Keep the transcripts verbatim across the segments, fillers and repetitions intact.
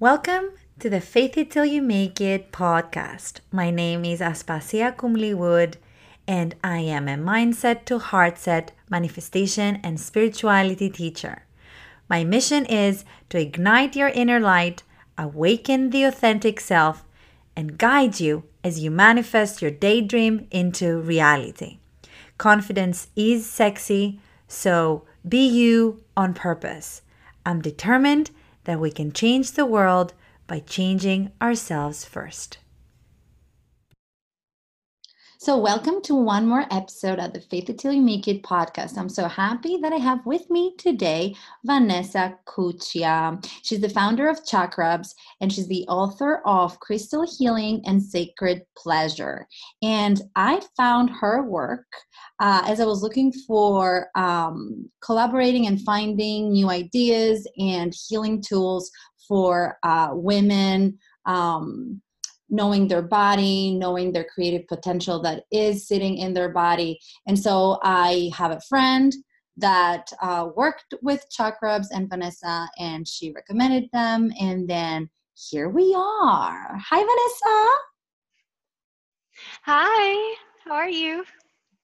Welcome to the Faith It Till You Make It podcast. My name is Aspasia Kumliwood, and I am a mindset to heartset, manifestation, and spirituality teacher. My mission is to ignite your inner light, awaken the authentic self, and guide you as you manifest your daydream into reality. Confidence is sexy, so be you on purpose. I'm determined that we can change the world by changing ourselves first. So welcome to one more episode of the Faith It Till You Make It podcast. I'm so happy that I have with me today Vanessa Kuchia. She's the founder of Chakrubs, and she's the author of Crystal Healing and Sacred Pleasure. And I found her work uh, as I was looking for um, collaborating and finding new ideas and healing tools for uh, women, um, knowing their body, knowing their creative potential that is sitting in their body. And so I have a friend that uh, worked with Chakrubs and Vanessa, and she recommended them. And then here we are. Hi, Vanessa. Hi, how are you?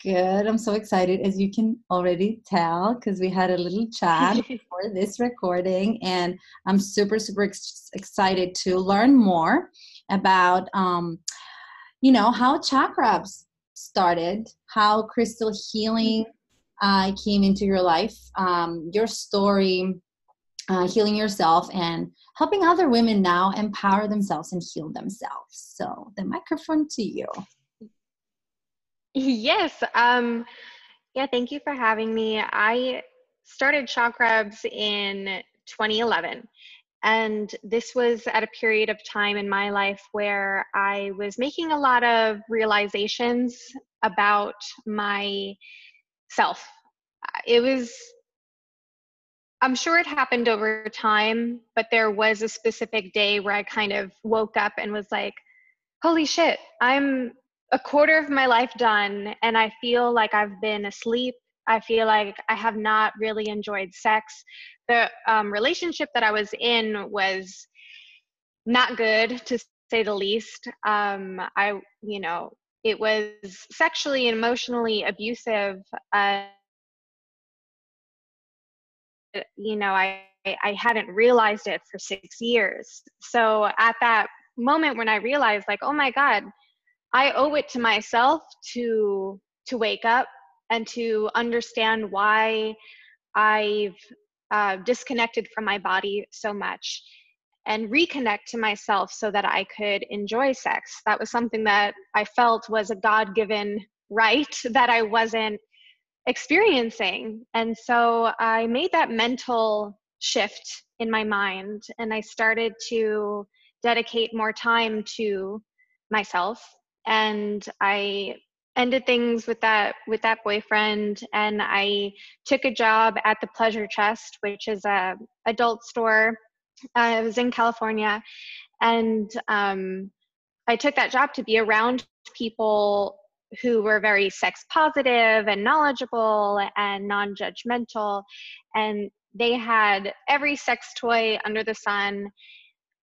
Good. I'm so excited, as you can already tell, because we had a little chat before this recording, and I'm super, super ex- excited to learn more about, um, you know, how Chakrubs started, how crystal healing uh, came into your life, um, your story, uh, healing yourself, and helping other women now empower themselves and heal themselves. So the microphone to you. Yes. Um, yeah, thank you for having me. I started Chakrubs in twenty eleven. And this was at a period of time in my life where I was making a lot of realizations about myself. It was, I'm sure it happened over time, but there was a specific day where I kind of woke up and was like, holy shit, I'm a quarter of my life done, and I feel like I've been asleep. I feel like I have not really enjoyed sex. The um, relationship that I was in was not good, to say the least. Um, I, you know, it was sexually and emotionally abusive. Uh, you know, I, I hadn't realized it for six years. So at that moment when I realized, like, oh my God, I owe it to myself to to wake up and to understand why I've uh, disconnected from my body so much, and reconnect to myself so that I could enjoy sex. That was something that I felt was a God-given right that I wasn't experiencing. And so I made that mental shift in my mind, and I started to dedicate more time to myself. And I ended things with that with that boyfriend, and I took a job at the Pleasure Chest, which is a adult store. Uh, I was in California, and um, I took that job to be around people who were very sex positive and knowledgeable and non-judgmental, and they had every sex toy under the sun.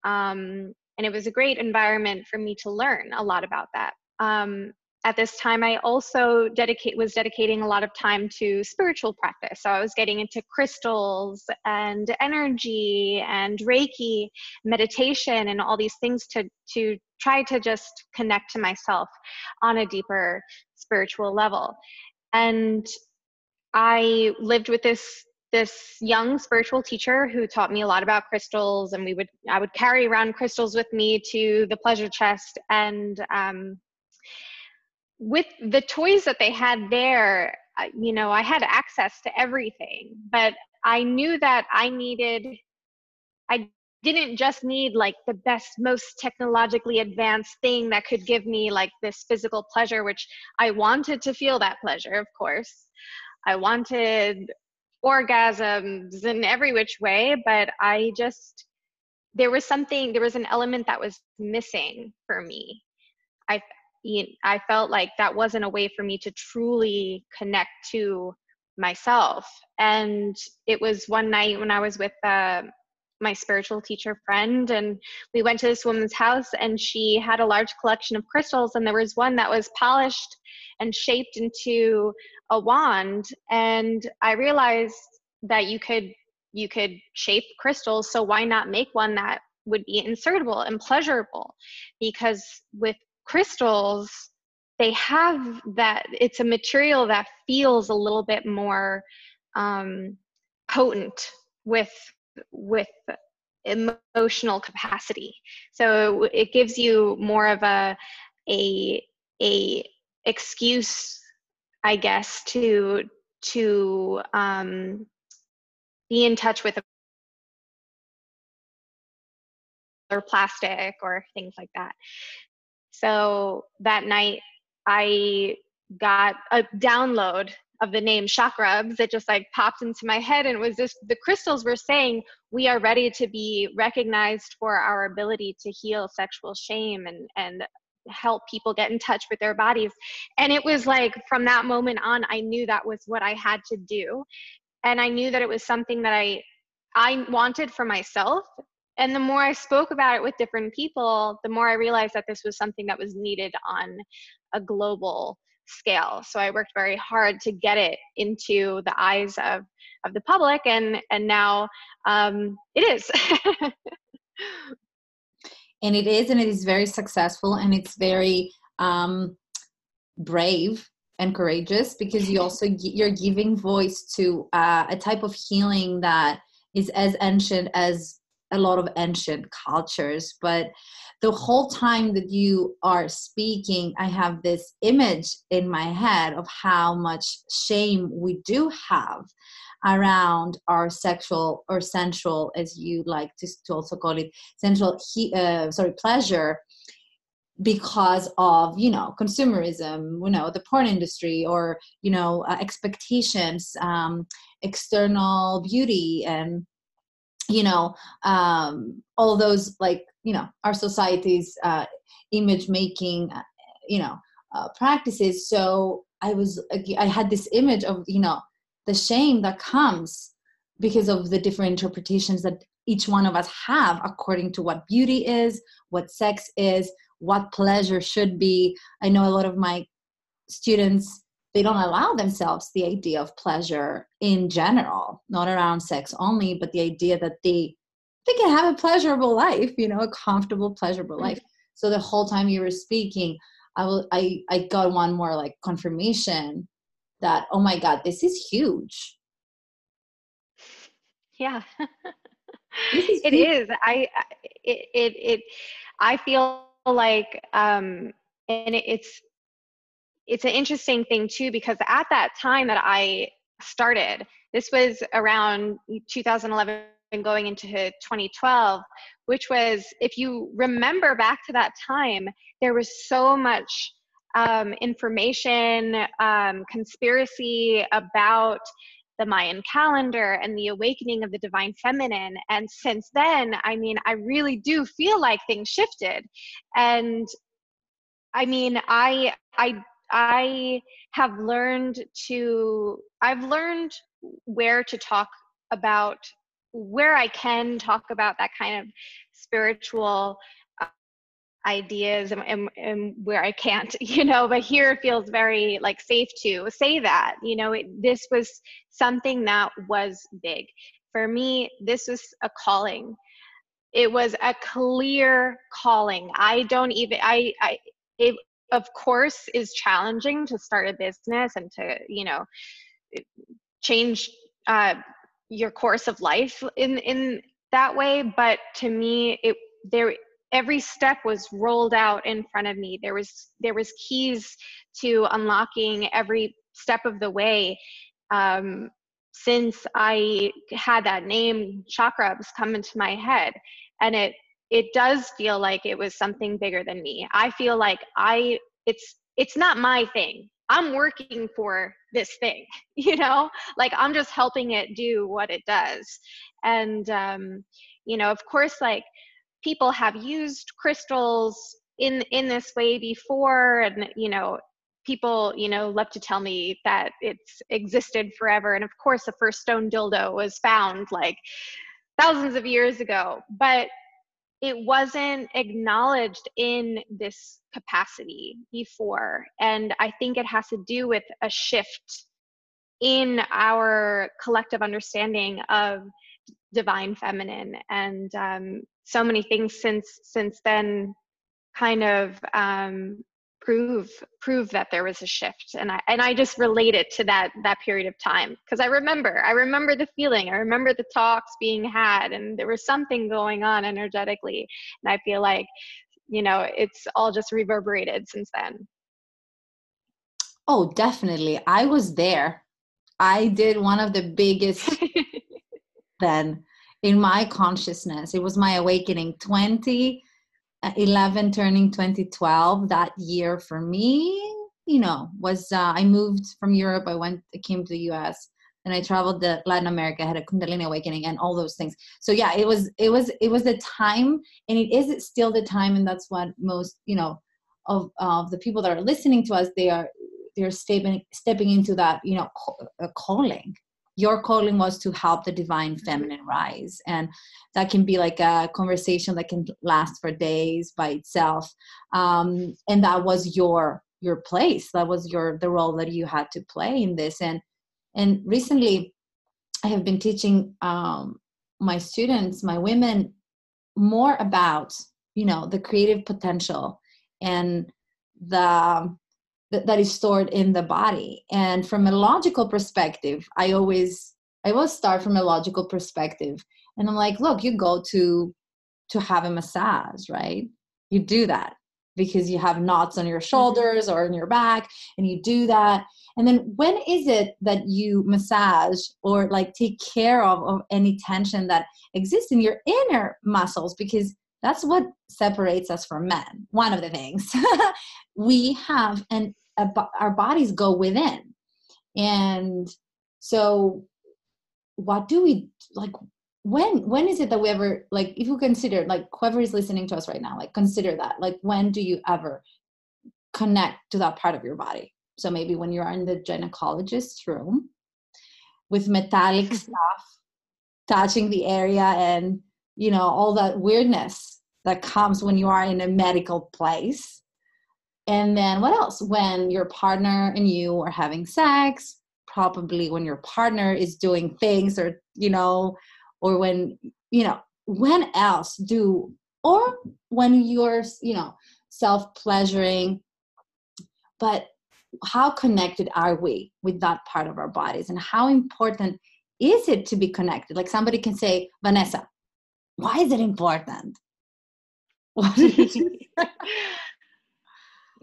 Um, And it was a great environment for me to learn a lot about that. Um, at this time, I also dedicate was dedicating a lot of time to spiritual practice. So I was getting into crystals and energy and Reiki, meditation, and all these things to, to try to just connect to myself on a deeper spiritual level. And I lived with this This young spiritual teacher who taught me a lot about crystals, and we would I would carry around crystals with me to the Pleasure Chest, and um, with the toys that they had there, you know, I had access to everything, but I knew that I needed, I didn't just need like the best, most technologically advanced thing that could give me like this physical pleasure, which I wanted to feel that pleasure, of course. I wanted orgasms in every which way, but I just, there was something, there was an element that was missing for me. I, you know, I felt like that wasn't a way for me to truly connect to myself. And it was one night when I was with uh, my spiritual teacher friend, and we went to this woman's house, and she had a large collection of crystals, and there was one that was polished and shaped into a wand. And I realized that you could you could shape crystals, so why not make one that would be insertable and pleasurable? Because with crystals, they have that, it's a material that feels a little bit more um, potent with with emotional capacity. So it gives you more of a a a excuse, I guess, to to um, be in touch with a or plastic or things like that. So that night, I got a download of the name Chakrubs. It just like popped into my head, and it was this, the crystals were saying, we are ready to be recognized for our ability to heal sexual shame and, and help people get in touch with their bodies. And it was like, from that moment on, I knew that was what I had to do. And I knew that it was something that I, I wanted for myself. And the more I spoke about it with different people, the more I realized that this was something that was needed on a global scale. So I worked very hard to get it into the eyes of, of the public, and, and now um, it is. And it is, and it is very successful, and it's very um, brave and courageous, because you also, you're giving voice to uh, a type of healing that is as ancient as a lot of ancient cultures. But the whole time that you are speaking, I have this image in my head of how much shame we do have around our sexual or sensual, as you like to, to also call it, sensual, uh, sorry, pleasure, because of, you know, consumerism, you know, the porn industry, or, you know, uh, expectations, um, external beauty, and, you know, um, all those, like, you know, our society's uh, image making, uh, you know, uh, practices. So I was, I had this image of, you know, the shame that comes because of the different interpretations that each one of us have according to what beauty is, what sex is, what pleasure should be. I know a lot of my students, they don't allow themselves the idea of pleasure in general, not around sex only, but the idea that they, they can have a pleasurable life, you know, a comfortable, pleasurable life. So the whole time you were speaking, I will, I, I got one more like confirmation that, oh my God, this is huge. Yeah, this is it huge. Is. I, it, it, it, I feel like, um, and it, it's, it's an interesting thing too, because at that time that I started, this was around two thousand eleven and going into twenty twelve, which was, if you remember back to that time, there was so much um, information, um, conspiracy about the Mayan calendar and the awakening of the divine feminine. And since then, I mean, I really do feel like things shifted. And I mean, I, I, I have learned to, I've learned where to talk about, where I can talk about that kind of spiritual uh, ideas and, and, and where I can't, you know, but here it feels very like safe to say that, you know, it, this was something that was big. For me, this was a calling. It was a clear calling. I don't even, I, I, it, of course, is challenging to start a business and to, you know, change uh, your course of life in, in that way. But to me, it there every step was rolled out in front of me. There was there was keys to unlocking every step of the way. Um, since I had that name Chakrubs come into my head, and it. It does feel like it was something bigger than me. I feel like I, it's, it's not my thing. I'm working for this thing, you know, like I'm just helping it do what it does. And, um, you know, of course, like people have used crystals in, in this way before. And, you know, people, you know, love to tell me that it's existed forever. And of course the first stone dildo was found like thousands of years ago, but it wasn't acknowledged in this capacity before. And I think it has to do with a shift in our collective understanding of divine feminine, and um, so many things since since then kind of um, prove prove that there was a shift, and I and I just relate it to that that period of time, because I remember I remember the feeling, I remember the talks being had, and there was something going on energetically, and I feel like, you know, it's all just reverberated since then. Oh, definitely. I was there. I did one of the biggest then in my consciousness. It was my awakening, twenty eleven turning twenty twelve. That year for me, you know, was uh, I moved from Europe. I went, I came to the U S and I traveled to Latin America. I had a Kundalini awakening and all those things. So yeah, it was, it was, it was the time, and it is still the time. And that's what most, you know, of, of the people that are listening to us, they are, they're stepping, stepping into that, you know, calling. Your calling was to help the divine feminine rise. And that can be like a conversation that can last for days by itself. Um, and that was your, your place. That was your, the role that you had to play in this. And, and recently I have been teaching um, my students, my women, more about, you know, the creative potential and the, that is stored in the body. And from a logical perspective, I always, I will start from a logical perspective. And I'm like, look, you go to, to have a massage, right? You do that because you have knots on your shoulders or in your back, and you do that. And then when is it that you massage or like take care of, of any tension that exists in your inner muscles? Because that's what separates us from men. One of the things we have, and our bodies go within. And so what do we like, when, when is it that we ever, like, if you consider, like, whoever is listening to us right now, like, consider that, like, when do you ever connect to that part of your body? So maybe when you're in the gynecologist's room with metallic stuff touching the area, and, you know, all that weirdness that comes when you are in a medical place. And then what else? When your partner and you are having sex, probably when your partner is doing things, or, you know, or when, you know, when else do, or when you're, you know, self-pleasuring. But how connected are we with that part of our bodies, and how important is it to be connected? Like, somebody can say, Vanessa, why is it important? What did you say?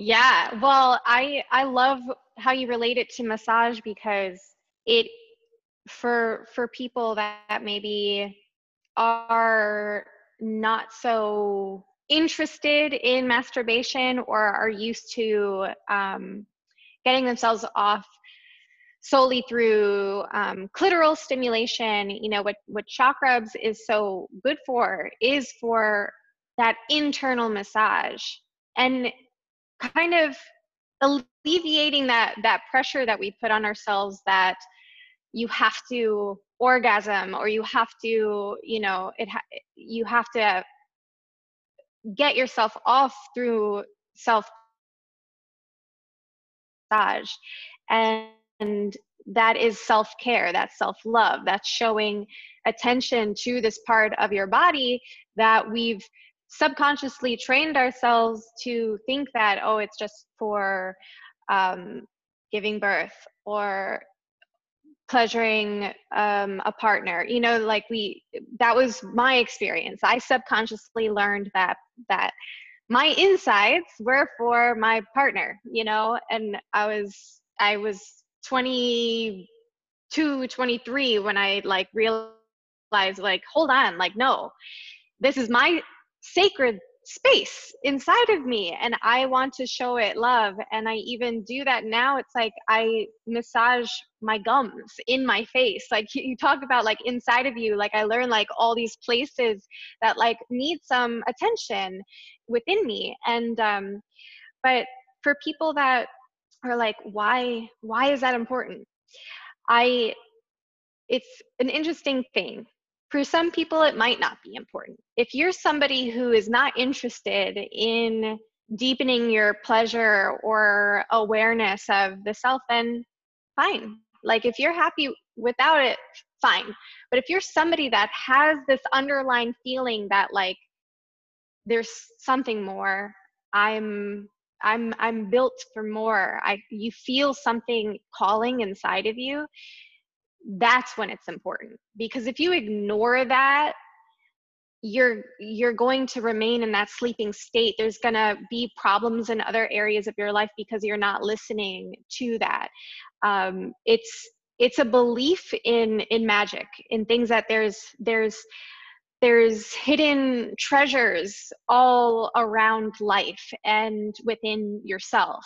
Yeah, well, I I love how you relate it to massage, because it, for for people that maybe are not so interested in masturbation, or are used to um, getting themselves off solely through um, clitoral stimulation, you know, what what Chakrubs is so good for is for that internal massage, and kind of alleviating that that pressure that we put on ourselves, that you have to orgasm, or you have to, you know, it ha- you have to get yourself off through self-massage. And, and that is self-care, that's self-love, that's showing attention to this part of your body that we've subconsciously trained ourselves to think that, oh, it's just for um, giving birth or pleasuring um, a partner. You know, like we, that was my experience. I subconsciously learned that, that my insides were for my partner, you know, and I was, I was twenty-two, twenty-three when I like realized, like, hold on, like, no, this is my sacred space inside of me, and I want to show it love. And I even do that now. It's like I massage my gums in my face. Like, you talk about, like, inside of you, like, I learn, like, all these places that, like, need some attention within me. And um but for people that are like, why why is that important? I it's an interesting thing, For some people, it might not be important. If you're somebody who is not interested in deepening your pleasure or awareness of the self, then fine. Like if you're happy without it, fine. But if you're somebody that has this underlying feeling that like there's something more, I'm I'm I'm built for more, I you feel something calling inside of you, that's when it's important. Because if you ignore that, you're you're going to remain in that sleeping state. There's going to be problems in other areas of your life because you're not listening to that. Um, it's it's a belief in in magic, in things that there's there's there's hidden treasures all around life and within yourself.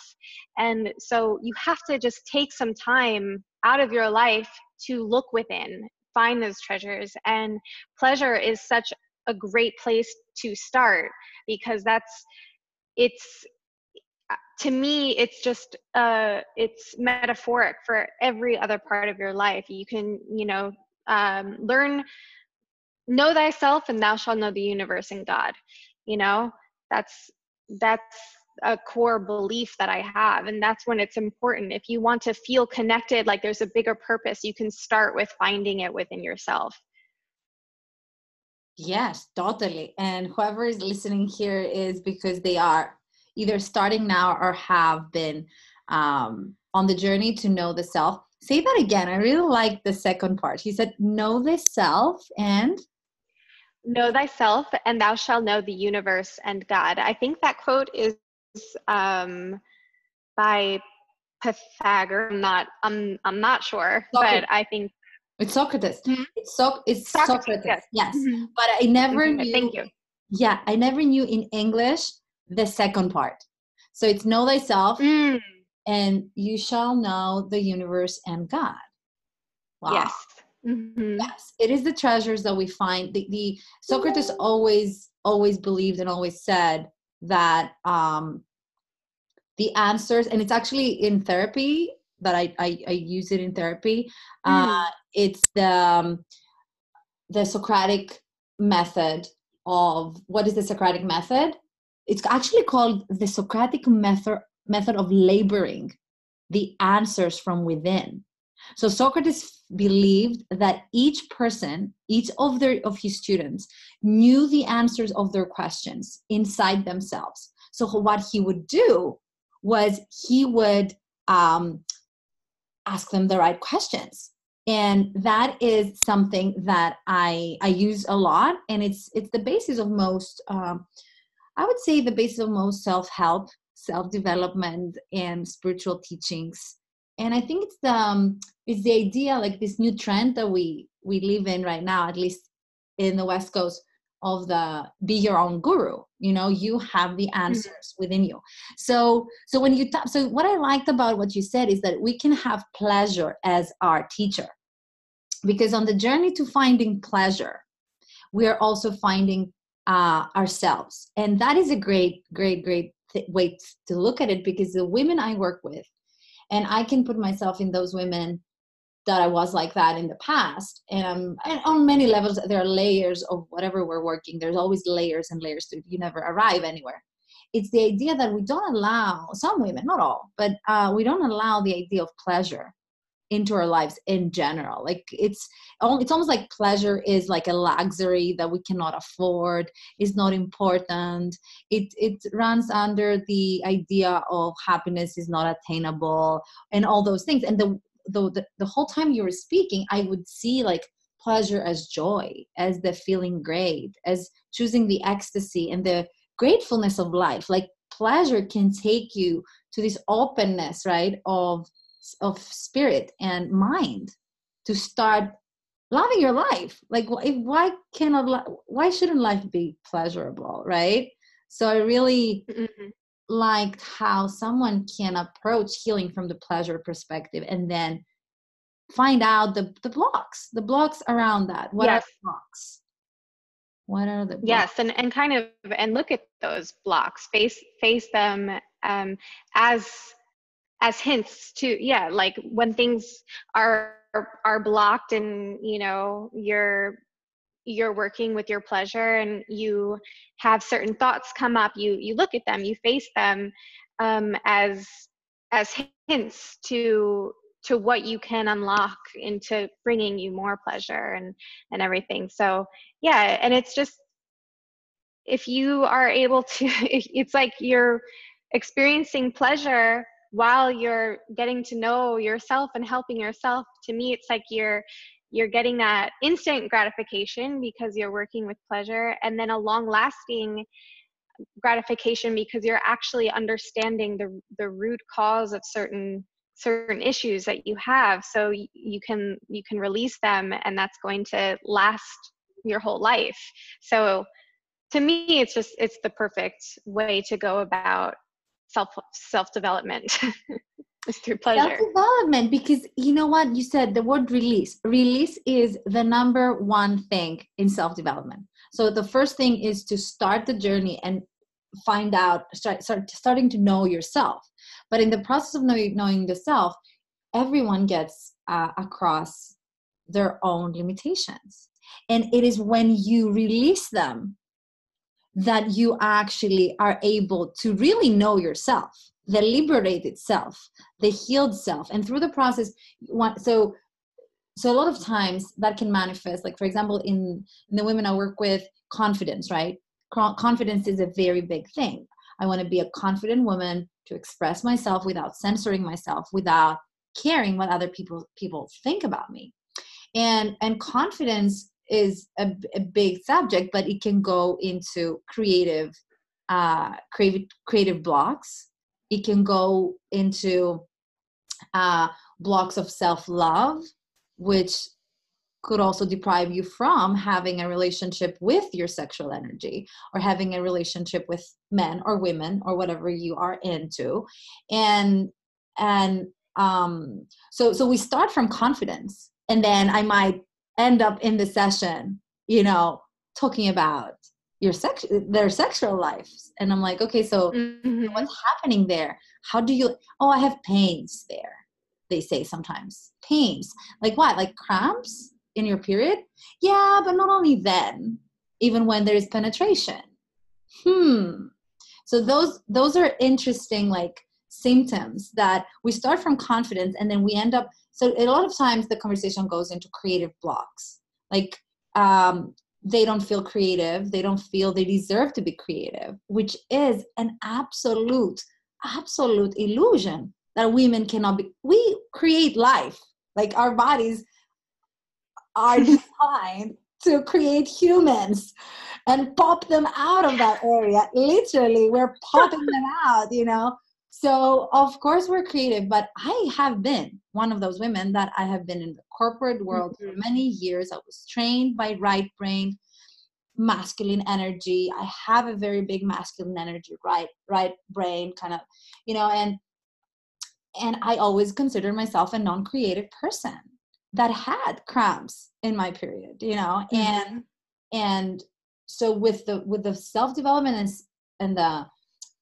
And so you have to just take some time out of your life to look within, find those treasures. And pleasure is such a great place to start, because that's, it's, to me, it's just, uh, it's metaphoric for every other part of your life. You can, you know, um, learn, know thyself and thou shalt know the universe and God. You know, that's, that's a core belief that I have. And that's when it's important. If you want to feel connected, like there's a bigger purpose, you can start with finding it within yourself. Yes, totally. And whoever is listening here is because they are either starting now or have been um, on the journey to know the self. Say that again. I really like the second part. He said, know thyself and? Know thyself and thou shalt know the universe and God. I think that quote is um, by Pythagoras. I'm not, I'm, I'm not sure, Socrates. But I think. It's Socrates. Mm-hmm. It's, so, it's Socrates. Socrates. Yes. yes. Mm-hmm. But I never mm-hmm. knew. Thank you. Yeah. I never knew in English the second part. So it's know thyself. Mm. And you shall know the universe and God. Wow. Yes. Mm-hmm. Yes. It is the treasures that we find. The, the Socrates always, always believed and always said that um, the answers, and it's actually in therapy that I, I, I use it in therapy. Mm. Uh, it's the, um, the Socratic method of, what is the Socratic method? It's actually called the Socratic method method of laboring the answers from within. So Socrates believed that each person, each of their of his students knew the answers of their questions inside themselves. So what he would do was he would um, ask them the right questions. And that is something that I, I use a lot. And it's, it's the basis of most, um, I would say the basis of most self-help, self-development and spiritual teachings. And I think it's the, um, it's the idea, like this new trend that we, we live in right now, at least in the West Coast, of the be your own guru. You know, you have the answers mm-hmm. within you. So, so when you, ta- so what I liked about what you said is that we can have pleasure as our teacher, because on the journey to finding pleasure, we are also finding uh, ourselves. And that is a great, great, great, wait to look at it, because the women I work with, and I can put myself in those women that I was like that in the past, and, um, and on many levels there are layers of whatever we're working, there's always layers and layers to, you never arrive anywhere. It's the idea that we don't allow, some women, not all, but uh, we don't allow the idea of pleasure into our lives in general. Like it's it's almost like pleasure is like a luxury that we cannot afford, is not important. It it runs under the idea of happiness is not attainable and all those things. And the the the, the whole time you were speaking, I would see like pleasure as joy, as the feeling great, as choosing the ecstasy and the gratefulness of life. Like pleasure can take you to this openness, right, of of spirit and mind to start loving your life. Like if, why cannot, why shouldn't life be pleasurable, right? So I really mm-hmm. liked how someone can approach healing from the pleasure perspective and then find out the, the blocks, the blocks around that. What yes. are the blocks? What are the blocks? Yes, and, and kind of, and look at those blocks, face, face them um, as, as hints to, yeah, like when things are, are, are blocked and, you know, you're you're working with your pleasure and you have certain thoughts come up, you you look at them, you face them um, as as hints to to what you can unlock into bringing you more pleasure and and everything. So yeah, and it's just, if you are able to, it's like you're experiencing pleasure while you're getting to know yourself and helping yourself. To me, it's like you're you're getting that instant gratification because you're working with pleasure, and then a long-lasting gratification because you're actually understanding the the root cause of certain certain issues that you have, so you can you can release them, and that's going to last your whole life. So to me, it's just it's the perfect way to go about self self development. It's through pleasure. Self-development, because you know what you said, the word release. Release is the number one thing in self-development. So the first thing is to start the journey and find out, start, start starting to know yourself. But in the process of knowing, knowing the self, everyone gets uh, across their own limitations. And it is when you release them that you actually are able to really know yourself. The liberated self, the healed self, and through the process, one, so so a lot of times that can manifest. Like for example, in, in the women I work with, confidence, right? Confidence is a very big thing. I want to be a confident woman to express myself without censoring myself, without caring what other people people think about me, and and confidence is a, a big subject, but it can go into creative, uh, creative creative blocks. It can go into uh, blocks of self-love, which could also deprive you from having a relationship with your sexual energy or having a relationship with men or women or whatever you are into. And and um, so so we start from confidence, and then I might end up in the session, you know, talking about your sex, their sexual lives. And I'm like, okay, so mm-hmm. what's happening there? How do you, oh, I have pains there. They say sometimes pains, like what? Like cramps in your period? Yeah, but not only then, even when there is penetration. Hmm. So those, those are interesting, like symptoms that we start from confidence, and then we end up, so a lot of times the conversation goes into creative blocks. Like, um, they don't feel creative. They don't feel they deserve to be creative, which is an absolute, absolute illusion that women cannot be. We create life. Like our bodies are designed to create humans and pop them out of that area. Literally, we're popping them out, you know? So of course we're creative, but I have been one of those women that I have been in the corporate world mm-hmm. for many years. I was trained by right-brained masculine energy. I have a very big masculine energy, right, right brain kind of, you know, and and I always considered myself a non-creative person that had cramps in my period, you know, mm-hmm. and and so with the with the self-development and and the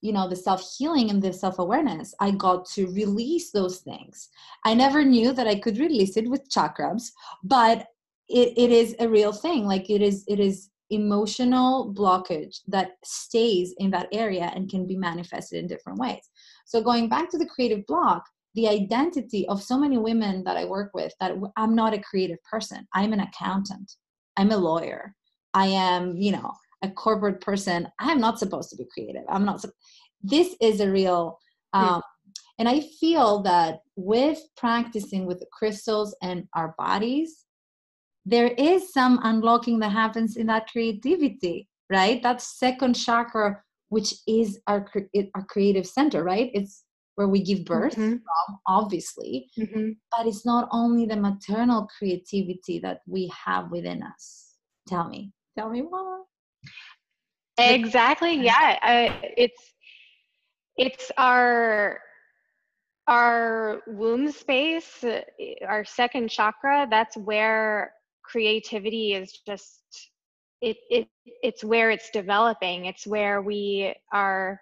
you know, the self-healing and the self-awareness, I got to release those things. I never knew that I could release it with chakrubs, but it, it is a real thing. Like it is, it is emotional blockage that stays in that area and can be manifested in different ways. So going back to the creative block, the identity of so many women that I work with, that I'm not a creative person. I'm an accountant. I'm a lawyer. I am, you know, a corporate person. I'm not supposed to be creative. I'm not, this is a real, um, and I feel that with practicing with the crystals and our bodies, there is some unlocking that happens in that creativity, right? That second chakra, which is our, our creative center, right? It's where we give birth mm-hmm. from, obviously, mm-hmm. but it's not only the maternal creativity that we have within us. Tell me, tell me more. Exactly. Yeah. Uh, it's, it's our, our womb space, uh, our second chakra. That's where creativity is just, it, it, it's where it's developing. It's where we are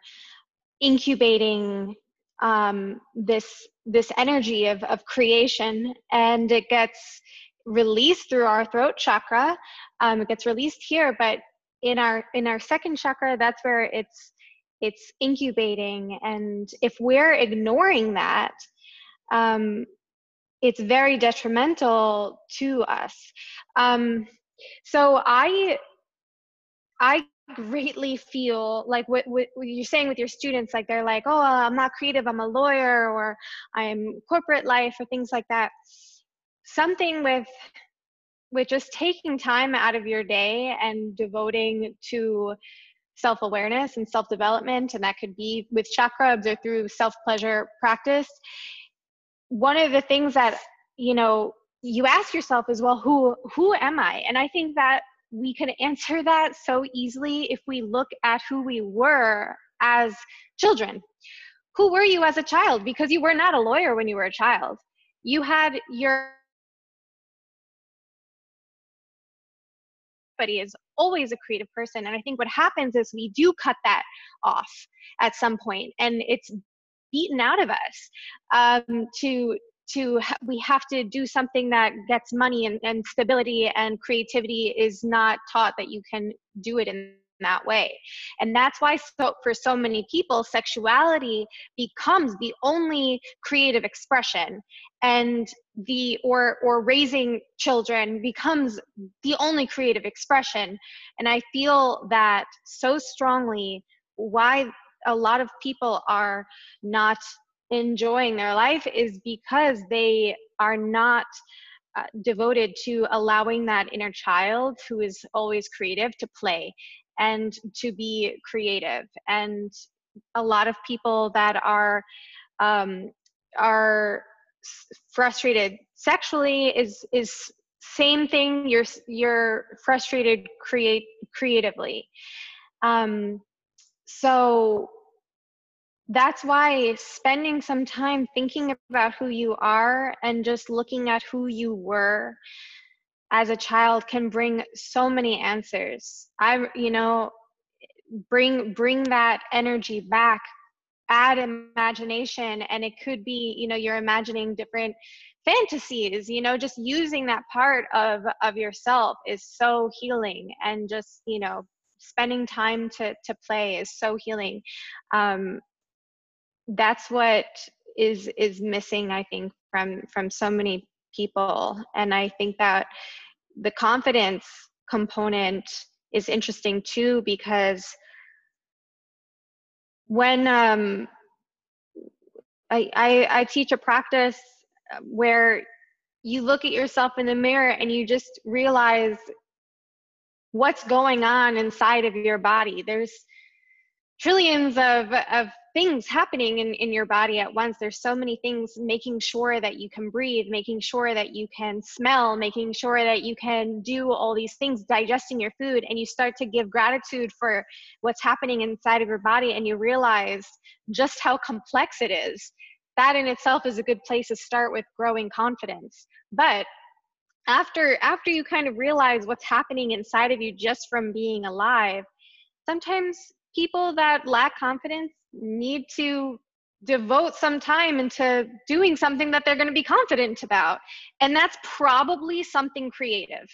incubating, um, this, this energy of, of creation, and it gets, released through our throat chakra. Um, it gets released here, but in our in our second chakra, that's where it's it's incubating. And if we're ignoring that, um, it's very detrimental to us. Um, so I I greatly feel like what, what you're saying with your students, like they're like, oh, I'm not creative, I'm a lawyer, or I'm corporate life, or things like that. Something with with just taking time out of your day and devoting to self-awareness and self-development, and that could be with chakrubs or through self-pleasure practice. One of the things that, you know, you ask yourself is, well, who who am I? And I think that we can answer that so easily if we look at who we were as children. Who were you as a child? Because you were not a lawyer when you were a child. You had your is always a creative person. And I think what happens is we do cut that off at some point, and it's beaten out of us. Um, to to ha we have to do something that gets money, and, and stability and creativity is not taught that you can do it in that way. And that's why so, for so many people, sexuality becomes the only creative expression, and the or or raising children becomes the only creative expression. And I feel that so strongly why a lot of people are not enjoying their life is because they are not uh, devoted to allowing that inner child who is always creative to play and to be creative. And a lot of people that are um, are frustrated sexually is is same thing. You're you're frustrated create creatively. Um, so that's why spending some time thinking about who you are and just looking at who you were as a child can bring so many answers. I, you know, bring bring that energy back. Add imagination, and it could be, you know, you're imagining different fantasies, you know, just using that part of, of yourself is so healing. And just, you know, spending time to, to play is so healing. Um, that's what is, is missing, I think, from, from so many people. And I think that the confidence component is interesting too, because when um, I, I, I teach a practice where you look at yourself in the mirror and you just realize what's going on inside of your body. There's trillions of, of things happening in, in your body at once. There's so many things, making sure that you can breathe, making sure that you can smell, making sure that you can do all these things, digesting your food. And you start to give gratitude for what's happening inside of your body, and you realize just how complex it is. That in itself is a good place to start with growing confidence. But after, after you kind of realize what's happening inside of you just from being alive, sometimes people that lack confidence need to devote some time into doing something that they're going to be confident about. And that's probably something creative,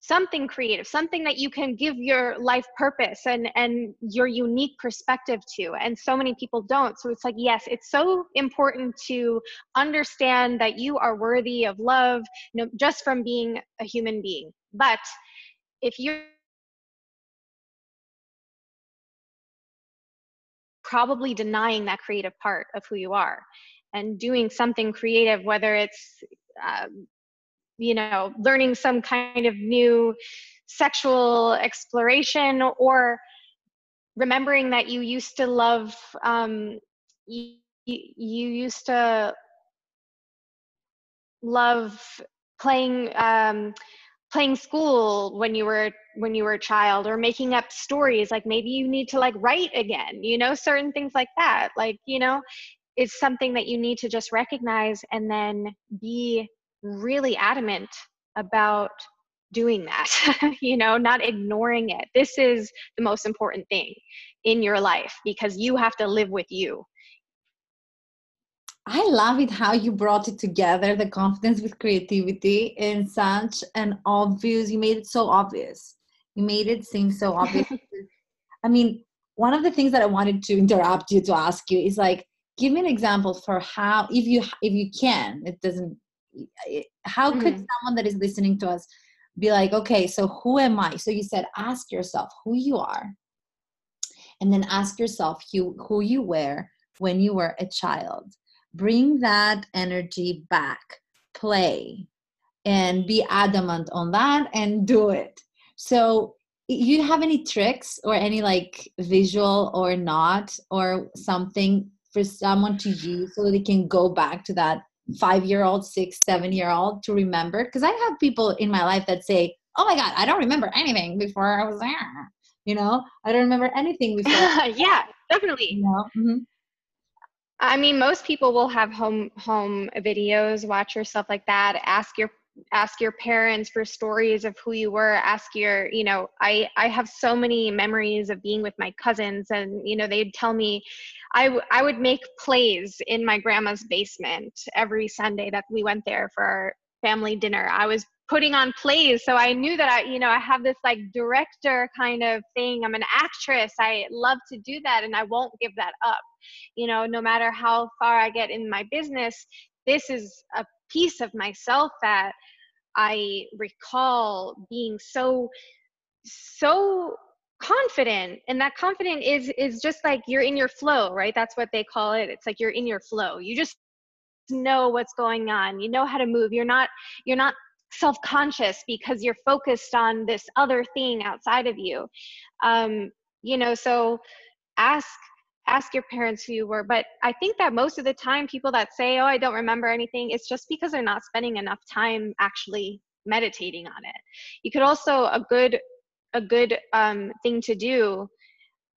something creative, something that you can give your life purpose and, and your unique perspective to. And so many people don't. So it's like, yes, it's so important to understand that you are worthy of love, you know, just from being a human being. But if you're probably denying that creative part of who you are and doing something creative, whether it's, um, you know, learning some kind of new sexual exploration, or remembering that you used to love, um, you, you used to love playing, um, playing school when you were when you were a child, or making up stories, like maybe you need to like write again, you know, certain things like that, like, you know, it's something that you need to just recognize and then be really adamant about doing that, you know, not ignoring it. This is the most important thing in your life, because you have to live with you. I love it how you brought it together, the confidence with creativity in such an obvious, you made it so obvious. You made it seem so obvious. I mean, one of the things that I wanted to interrupt you to ask you is like, give me an example for how, if you, if you can, it doesn't, how could mm-hmm. someone that is listening to us be like, okay, so who am I? So you said, ask yourself who you are, and then ask yourself you, who you were when you were a child. Bring that energy back, play, and be adamant on that and do it. So you have any tricks or any like visual or not or something for someone to use so that they can go back to that five-year-old, six, seven-year-old to remember? Because I have people in my life that say, oh my God, I don't remember anything before I was there. You know, I don't remember anything before. Yeah, definitely. You know? Mm-hmm. I mean, most people will have home home videos, watch or stuff like that. Ask your ask your parents for stories of who you were. Ask your, you know, I, I have so many memories of being with my cousins, and, you know, they'd tell me, I, w- I would make plays in my grandma's basement every Sunday that we went there for our family dinner. I was putting on plays. So I knew that I, you know, I have this like director kind of thing. I'm an actress. I love to do that. And I won't give that up. You know, no matter how far I get in my business, this is a piece of myself that I recall being so, so confident. And that confident is, is just like, you're in your flow, right? That's what they call it. It's like, you're in your flow. You just know what's going on. You know how to move. You're not, you're not self-conscious because you're focused on this other thing outside of you. Um, you know, so ask, ask your parents who you were. But I think that most of the time people that say, oh, I don't remember anything, it's just because they're not spending enough time actually meditating on it. You could also, a good, a good um, thing to do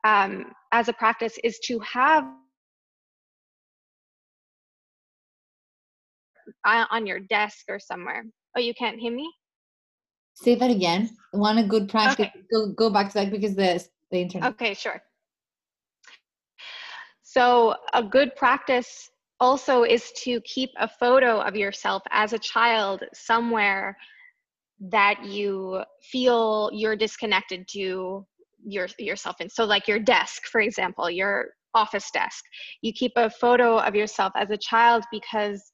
um, as a practice is to have on your desk or somewhere. Oh, you can't hear me? Say that again. One a good practice. Okay. Go, go back to that because the, the internet. Okay, sure. So a good practice also is to keep a photo of yourself as a child somewhere that you feel you're disconnected to your yourself in. So like your desk, for example, your office desk. You keep a photo of yourself as a child because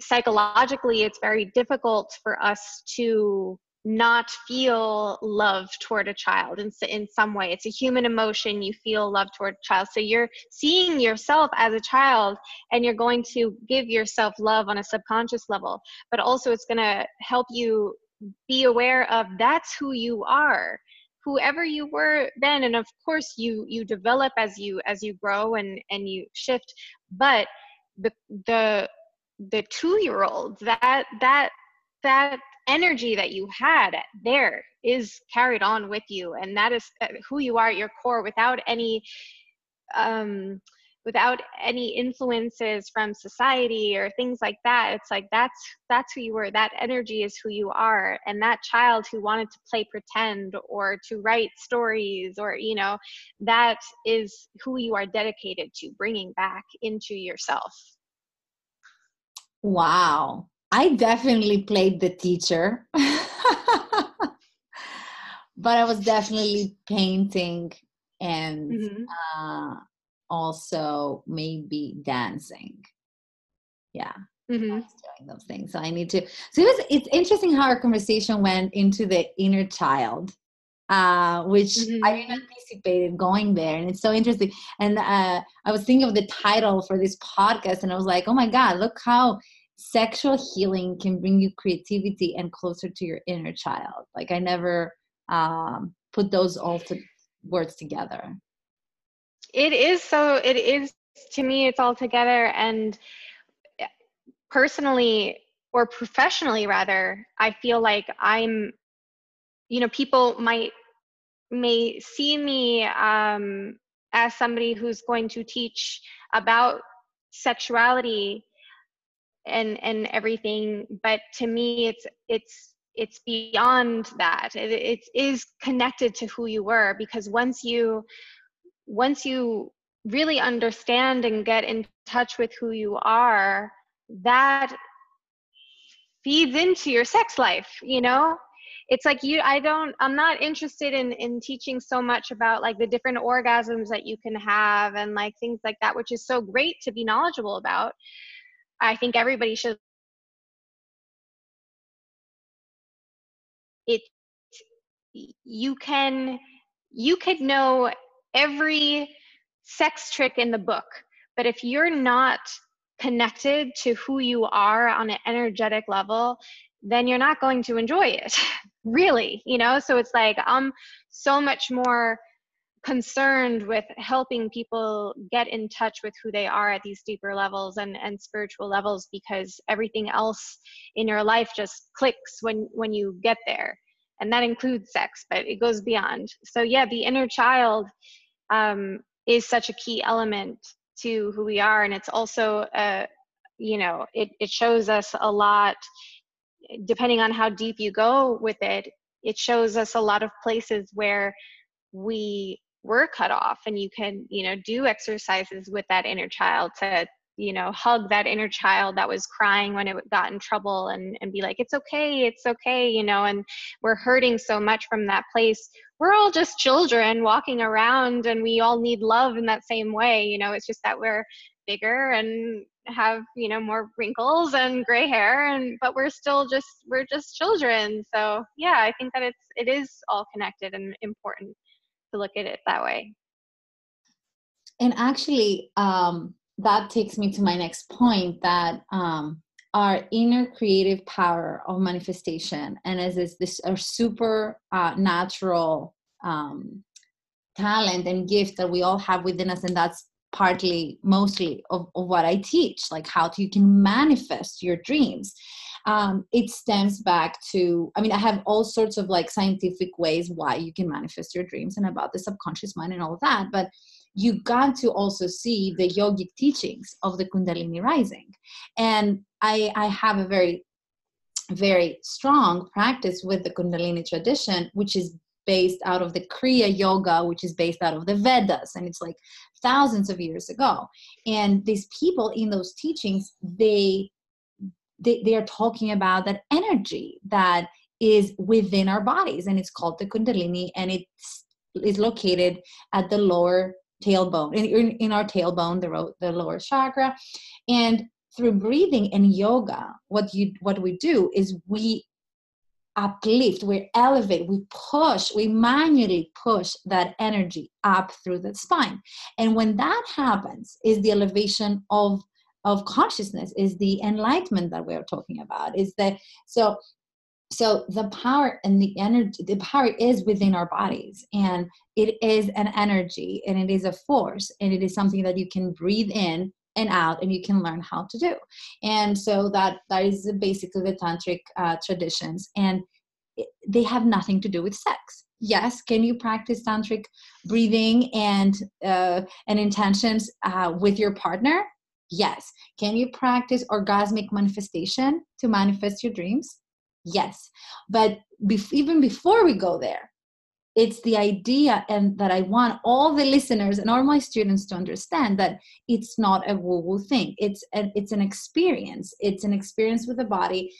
psychologically, it's very difficult for us to not feel love toward a child in, in some way. It's a human emotion. You feel love toward a child. So you're seeing yourself as a child, and you're going to give yourself love on a subconscious level. But also, it's going to help you be aware of that's who you are, whoever you were then. And of course, you you develop as you as you grow and, and you shift. But the the the two-year-old, that that that energy that you had there is carried on with you, and that is who you are at your core, without any um without any influences from society or things like that. It's like that's that's who you were. That energy is who you are. And that child who wanted to play pretend or to write stories, or you know, that is who you are dedicated to bringing back into yourself. Wow. I definitely played the teacher, but I was definitely painting and mm-hmm. uh, also maybe dancing. Yeah. Mm-hmm. I was doing those things. So I need to, so it was, it's interesting how our conversation went into the inner child, uh, which mm-hmm. I didn't anticipate going there. And it's so interesting. And uh, I was thinking of the title for this podcast, and I was like, oh my God, look how sexual healing can bring you creativity and closer to your inner child. Like I never um, put those all to- words together. It is so, it is, to me, it's all together. And personally, or professionally rather, I feel like I'm, you know, people might may see me um, as somebody who's going to teach about sexuality and and everything, but to me, it's it's it's beyond that. It, it is connected to who you were, because once you once you really understand and get in touch with who you are, that feeds into your sex life, you know? It's like you, I don't, I'm not interested in, in teaching so much about like the different orgasms that you can have and like things like that, which is so great to be knowledgeable about. I think everybody should. It, you can, you could know every sex trick in the book, but if you're not connected to who you are on an energetic level, then you're not going to enjoy it, really, you know? So it's like, I'm so much more concerned with helping people get in touch with who they are at these deeper levels and, and spiritual levels, because everything else in your life just clicks when, when you get there. And that includes sex, but it goes beyond. So yeah, the inner child um, is such a key element to who we are. And it's also, uh, you know, it, it shows us a lot. Depending on how deep you go with it, it shows us a lot of places where we were cut off, and you can, you know, do exercises with that inner child to, you know, hug that inner child that was crying when it got in trouble, and, and be like, it's okay, it's okay, you know, and we're hurting so much from that place. We're all just children walking around, and we all need love in that same way, you know. It's just that we're bigger and have, you know, more wrinkles and gray hair, and but we're still just we're just children. So yeah, I think that it's it is all connected and important to look at it that way. And actually, um, that takes me to my next point, that um, our inner creative power of manifestation, and as is this our super uh, natural um, talent and gift that we all have within us, and that's partly, mostly of, of what I teach, like how to, you can manifest your dreams. Um, it stems back to, I mean, I have all sorts of like scientific ways why you can manifest your dreams and about the subconscious mind and all that. But you got to also see the yogic teachings of the Kundalini rising. And I, I have a very, very strong practice with the Kundalini tradition, which is based out of the Kriya yoga, which is based out of the Vedas, and it's like thousands of years ago. And these people in those teachings, they they, they are talking about that energy that is within our bodies, and it's called the Kundalini, and it's is located at the lower tailbone, in, in our tailbone, the, ro- the lower chakra. And through breathing and yoga, what you what we do is we uplift, we elevate, we push, we manually push that energy up through the spine. And when that happens, is the elevation of of consciousness, is the enlightenment that we are talking about. Is that so? So the power and the energy, the power is within our bodies, and it is an energy, and it is a force, and it is something that you can breathe in and out, and you can learn how to do. And so that that is basically the tantric uh, traditions, and they have nothing to do with sex. Yes, can you practice tantric breathing and uh, and intentions uh, with your partner? Yes. Can you practice orgasmic manifestation to manifest your dreams? Yes. But be- even before we go there, it's the idea, and that I want all the listeners and all my students to understand, that it's not a woo-woo thing. It's a, it's an experience. It's an experience with the body.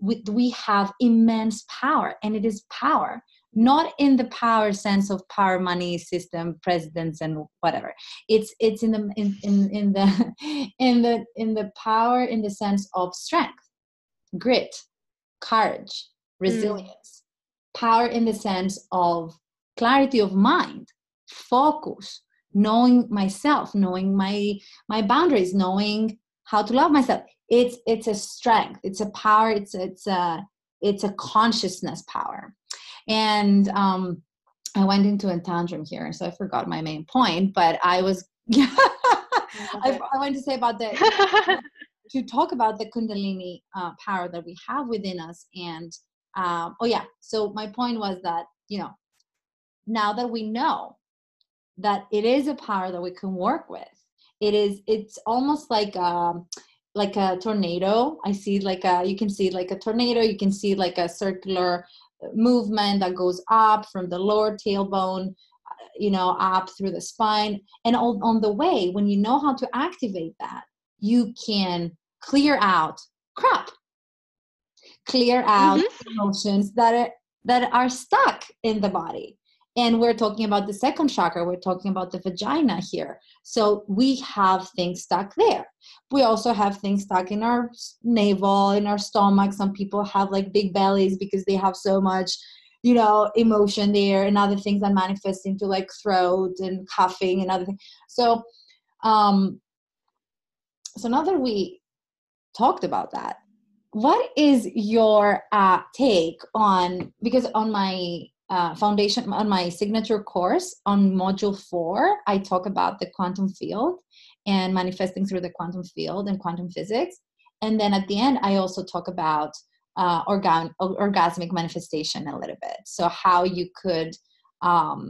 We, we have immense power, and it is power, not in the power sense of power, money, system, presidents, and whatever. It's it's in the in in, in the in the in the power in the sense of strength, grit, courage, resilience. Mm. Power in the sense of clarity of mind, focus, knowing myself, knowing my my boundaries, knowing how to love myself. It's it's a strength. It's a power. It's it's a it's a consciousness power. And um, I went into a tantrum here, so I forgot my main point. But I was I, I wanted to say about the to talk about the Kundalini uh, power that we have within us. And Um, oh yeah. So my point was that, you know, now that we know that it is a power that we can work with, it is, it's almost like, um, like a tornado. I see like a, you can see like a tornado, you can see like a circular movement that goes up from the lower tailbone you know, up through the spine. And on, on the way, when you know how to activate that, you can clear out crap, clear out mm-hmm. emotions that are, that are stuck in the body. And we're talking about the second chakra. We're talking about the vagina here. So we have things stuck there. We also have things stuck in our navel, in our stomach. Some people have like big bellies because they have so much, you know, emotion there, and other things that manifest into like throat and coughing and other things. So, um, so now that we talked about that, what is your uh, take on, because on my, Uh, foundation, on my signature course on module four, I talk about the quantum field and manifesting through the quantum field and quantum physics. And then at the end, I also talk about uh, organ- orgasmic manifestation a little bit. So how you could um,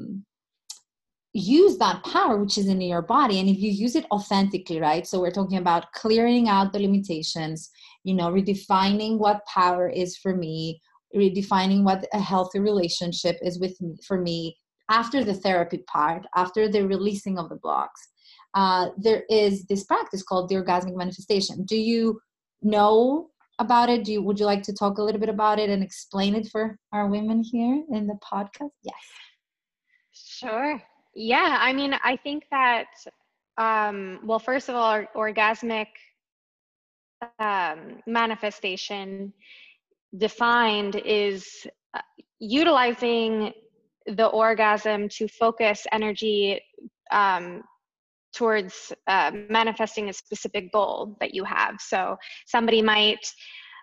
use that power, which is in your body. And if you use it authentically, right? So we're talking about clearing out the limitations, you know, redefining what power is for me, redefining what a healthy relationship is with me, for me, after the therapy part, after the releasing of the blocks. Uh, there is this practice called the orgasmic manifestation. Do you know about it? Do you, would you like to talk a little bit about it and explain it for our women here in the podcast? Yes. Sure. Yeah. I mean, I think that, um, well, first of all, our orgasmic um, manifestation defined is utilizing the orgasm to focus energy um, towards uh, manifesting a specific goal that you have. So somebody might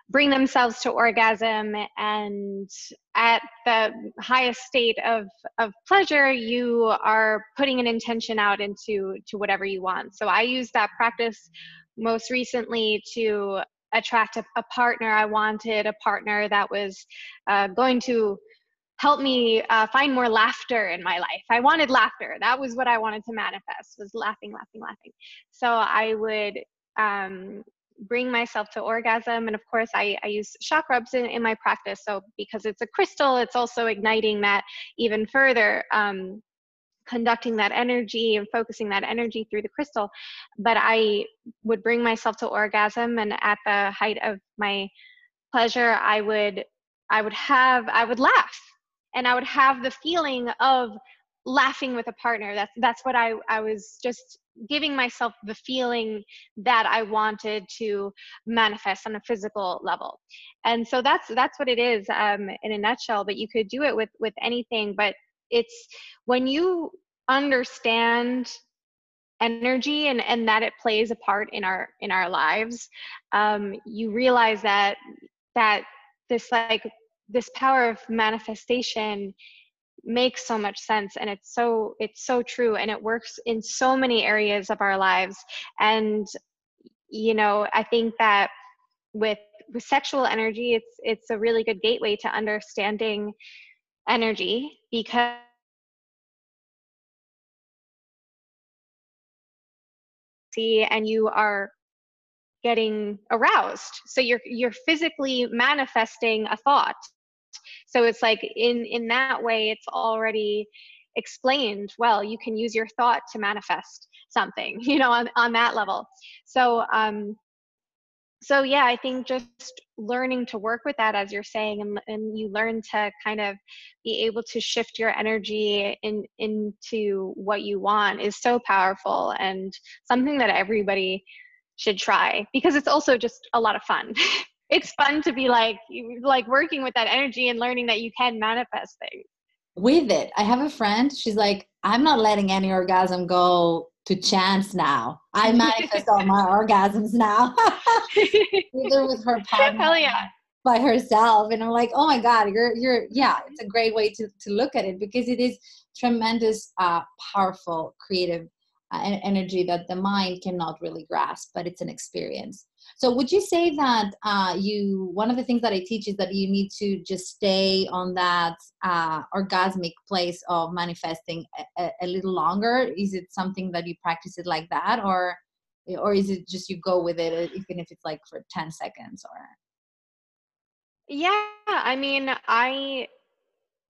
bring themselves to orgasm, and at the highest state of, of pleasure, you are putting an intention out into to whatever you want. So I use that practice most recently to attract a, a partner. I wanted a partner that was uh, going to help me uh, find more laughter in my life. I wanted laughter. That was what I wanted to manifest, was laughing, laughing, laughing. So I would um, bring myself to orgasm. And of course, I, I use chakrubs in, in my practice. So because it's a crystal, it's also igniting that even further, um, conducting that energy and focusing that energy through the crystal. But I would bring myself to orgasm, and at the height of my pleasure, I would, I would have, I would laugh, and I would have the feeling of laughing with a partner. That's, that's what I, I was just giving myself the feeling that I wanted to manifest on a physical level. And so that's, that's what it is um, in a nutshell, but you could do it with, with anything. But it's when you understand energy and, and that it plays a part in our in our lives, um, you realize that that this like this power of manifestation makes so much sense, and it's so it's so true, and it works in so many areas of our lives. And you know, I think that with with sexual energy, it's it's a really good gateway to understanding energy, because and you are getting aroused, so you're you're physically manifesting a thought. So it's like in in that way, it's already explained well. You can use your thought to manifest something, you know, on on that level. So um so yeah, I think just learning to work with that, as you're saying, and, and you learn to kind of be able to shift your energy in, into what you want, is so powerful, and something that everybody should try, because it's also just a lot of fun. It's fun to be like, like working with that energy and learning that you can manifest things with it. I have a friend, she's like, I'm not letting any orgasm go to chance now. I manifest all my orgasms now. Either with her partner, hell yeah, by herself. And I'm like, oh my God, you're, you're, yeah, it's a great way to, to look at it, because it is tremendous, uh, powerful, creative uh, energy that the mind cannot really grasp, but it's an experience. So would you say that uh, you, one of the things that I teach is that you need to just stay on that uh, orgasmic place of manifesting a, a little longer? Is it something that you practice it like that, or or is it just you go with it, even if it's like for ten seconds or? Yeah, I mean, I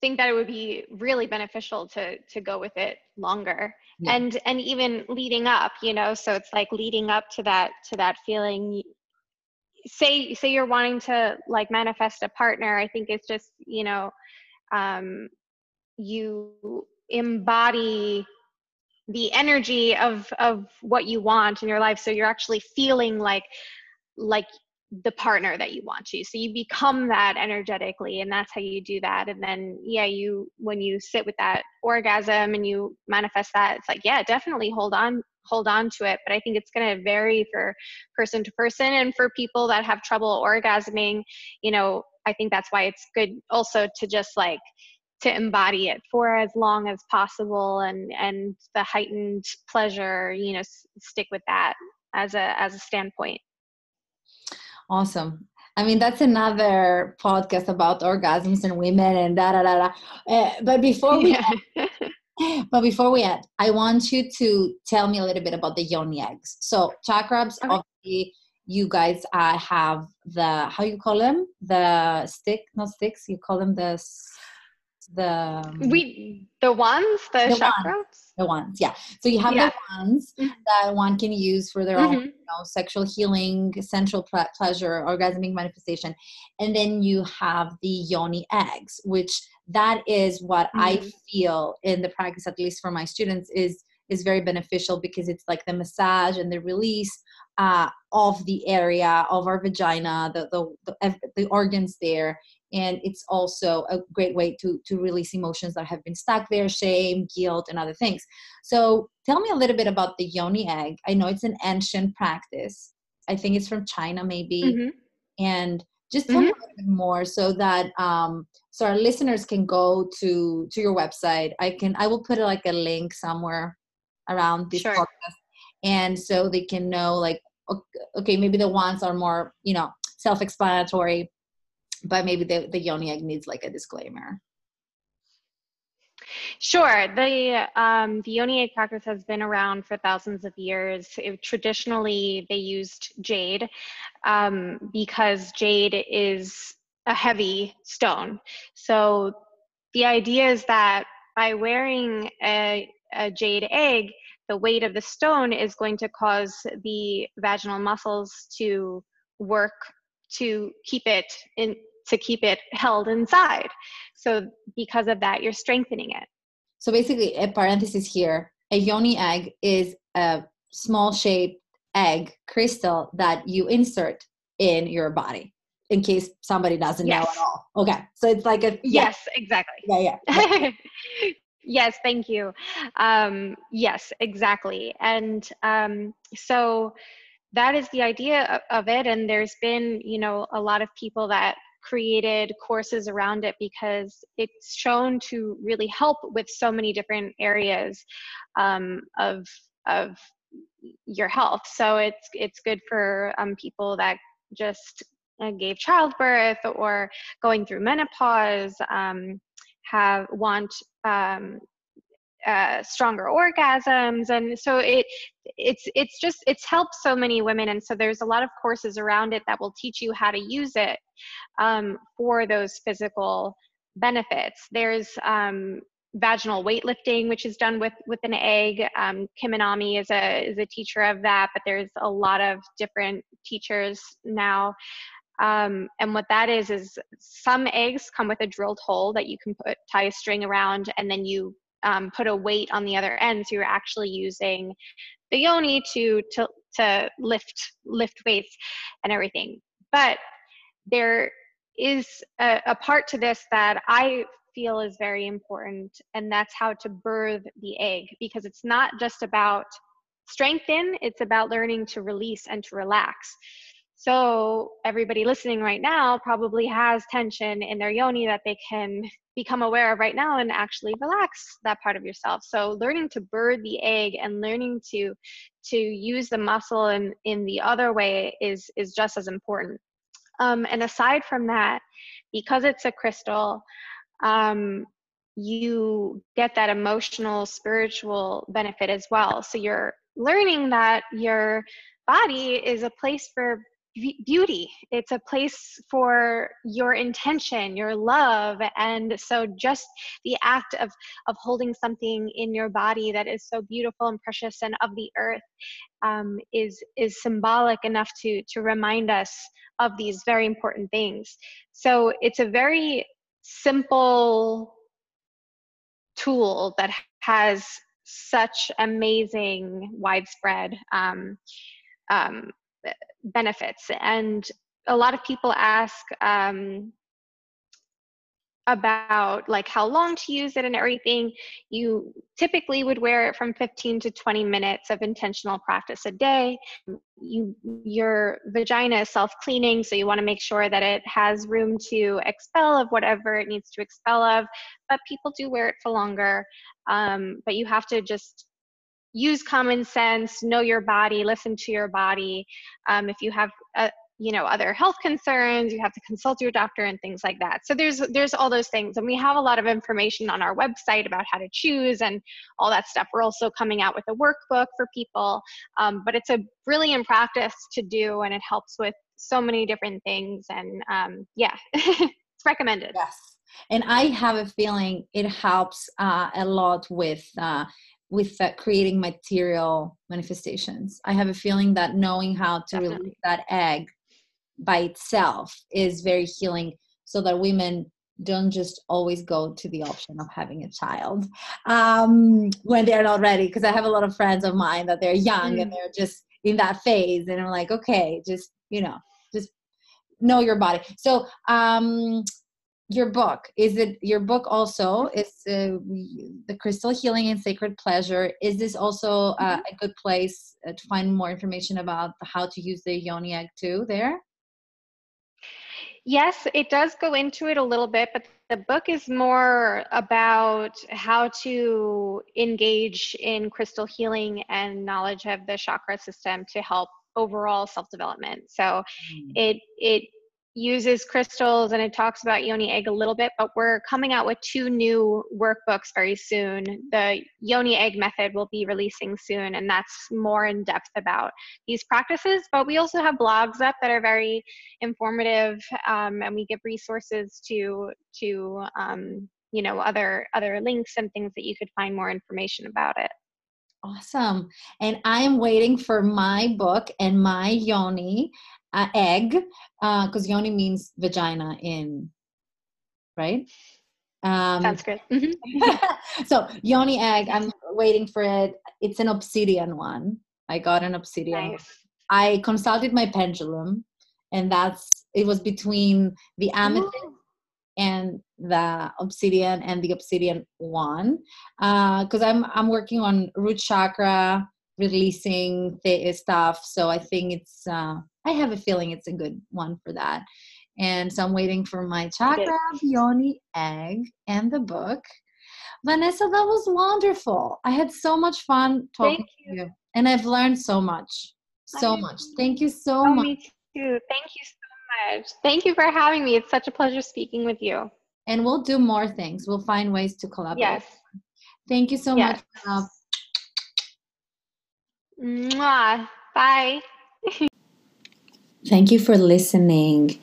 think that it would be really beneficial to to go with it longer. Yeah. And and even leading up, you know, so it's like leading up to that to that feeling. Say say you're wanting to like manifest a partner. I think it's just, you know, um, you embody the energy of of what you want in your life, so you're actually feeling like like the partner that you want to. So you become that energetically, and that's how you do that. And then yeah, you when you sit with that orgasm and you manifest that, it's like, yeah, definitely hold on hold on to it. But I think it's going to vary for person to person, and for people that have trouble orgasming, you know, I think that's why it's good also to just like to embody it for as long as possible, and and the heightened pleasure, you know, s- stick with that as a as a standpoint. Awesome. I mean, that's another podcast about orgasms and women and da da da da. Uh, but before we, yeah. end, but before we end, I want you to tell me a little bit about the yoni eggs. So Chakrubs, okay. Obviously, you guys uh, have the, how you call them, the stick, not sticks. You call them the. the we the ones the, the chakras ones, the ones yeah so you have yeah. the ones that one can use for their mm-hmm. own, you know, sexual healing, sensual pleasure, orgasmic manifestation. And then you have the yoni eggs, which that is what mm-hmm. I feel in the practice, at least for my students, is is very beneficial, because it's like the massage and the release uh of the area of our vagina, the the the, the organs there. And it's also a great way to to release emotions that have been stuck there, shame, guilt, and other things. So tell me a little bit about the yoni egg. I know it's an ancient practice. I think it's from China, maybe. Mm-hmm. And just tell mm-hmm. me a little bit more, so that um, so our listeners can go to to your website. I can I will put like a link somewhere around this sure. podcast, and so they can know like okay, maybe the ones are more, you know, self-explanatory. But maybe the, the yoni egg needs like a disclaimer. Sure. The, um, the yoni egg practice has been around for thousands of years. It, traditionally, they used jade um, because jade is a heavy stone. So the idea is that by wearing a, a jade egg, the weight of the stone is going to cause the vaginal muscles to work to keep it in, to keep it held inside. So because of that, you're strengthening it. So basically, a parenthesis here, a yoni egg is a small shaped egg crystal that you insert in your body, in case somebody doesn't yes. know at all. Okay. So it's like a... Yes, yeah. exactly. Yeah, yeah. yeah. Yes, thank you. Um, yes, exactly. And um, so... that is the idea of it. And there's been, you know, a lot of people that created courses around it, because it's shown to really help with so many different areas um, of of your health. So it's it's good for um, people that just uh, gave childbirth or going through menopause, um, have want um, uh, stronger orgasms, and so it. It's it's just it's helped so many women, and so there's a lot of courses around it that will teach you how to use it um, for those physical benefits. There's um, vaginal weightlifting, which is done with with an egg. Um, Kim Anami is a is a teacher of that, but there's a lot of different teachers now. Um, and what that is is some eggs come with a drilled hole that you can put tie a string around, and then you um, put a weight on the other end, so you're actually using the yoni to, to to lift lift weights and everything. But there is a, a part to this that I feel is very important, and that's how to birth the egg, because it's not just about strengthen, it's about learning to release and to relax. So everybody listening right now probably has tension in their yoni that they can become aware of right now and actually relax that part of yourself. So learning to birth the egg and learning to to use the muscle in, in the other way is, is just as important. Um, and aside from that, because it's a crystal, um, you get that emotional, spiritual benefit as well. So you're learning that your body is a place for beauty. It's a place for your intention, your love. And so just the act of, of holding something in your body that is so beautiful and precious and of the earth um, is, is symbolic enough to, to remind us of these very important things. So it's a very simple tool that has such amazing widespread um, um, benefits. And a lot of people ask um, about like how long to use it and everything. You typically would wear it from fifteen to twenty minutes of intentional practice a day. You, your vagina is self-cleaning, so you want to make sure that it has room to expel of whatever it needs to expel of, but people do wear it for longer. Um, but you have to just use common sense, know your body, listen to your body. Um, if you have, uh, you know, other health concerns, you have to consult your doctor and things like that. So there's, there's all those things. And we have a lot of information on our website about how to choose and all that stuff. We're also coming out with a workbook for people, um, but it's a brilliant practice to do, and it helps with so many different things. And um, yeah, it's recommended. Yes. And I have a feeling it helps uh, a lot with, uh, with uh, creating material manifestations. I have a feeling that knowing how to Definitely. Release that egg by itself is very healing, so that women don't just always go to the option of having a child um, when they're not ready. Because I have a lot of friends of mine that they're young mm-hmm. and they're just in that phase. And I'm like, okay, just, you know, just know your body. So, um, your book, is it your book also is uh, the Crystal Healing and Sacred Pleasure. Is this also uh, a good place uh, to find more information about how to use the yoni egg too there? Yes, it does go into it a little bit, but the book is more about how to engage in crystal healing and knowledge of the chakra system to help overall self-development. So mm. it, it, uses crystals, and it talks about yoni egg a little bit, but we're coming out with two new workbooks very soon. The yoni egg method will be releasing soon, and that's more in depth about these practices. But we also have blogs up that are very informative, um, and we give resources to to um, you know, other other links and things that you could find more information about it. Awesome. And I am waiting for my book and my yoni uh, egg, because uh, yoni means vagina in, right? Um, Sounds good. Mm-hmm. So yoni egg, I'm waiting for it. It's an obsidian one. I got an obsidian. Nice. I consulted my pendulum, and that's, it was between the amethyst Ooh. and the obsidian and the obsidian one, uh because i'm i'm working on root chakra releasing the stuff, so I think it's uh I have a feeling it's a good one for that. And so I'm waiting for my chakra, yoni egg, and the book. Vanessa, that was wonderful. I had so much fun talking you. to you, and I've learned so much so I much mean, thank you so oh, much me too. Thank you so Thank you for having me. It's such a pleasure speaking with you. And we'll do more things. We'll find ways to collaborate. Yes. Thank you so yes. much. Mwah. Bye. Thank you for listening.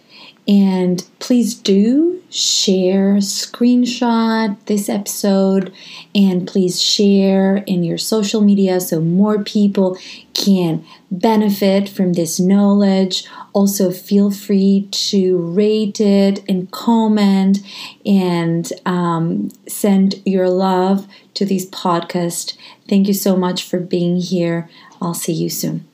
And please do share, screenshot this episode, and please share in your social media so more people can benefit from this knowledge. Also, feel free to rate it and comment, and um, send your love to this podcast. Thank you so much for being here. I'll see you soon.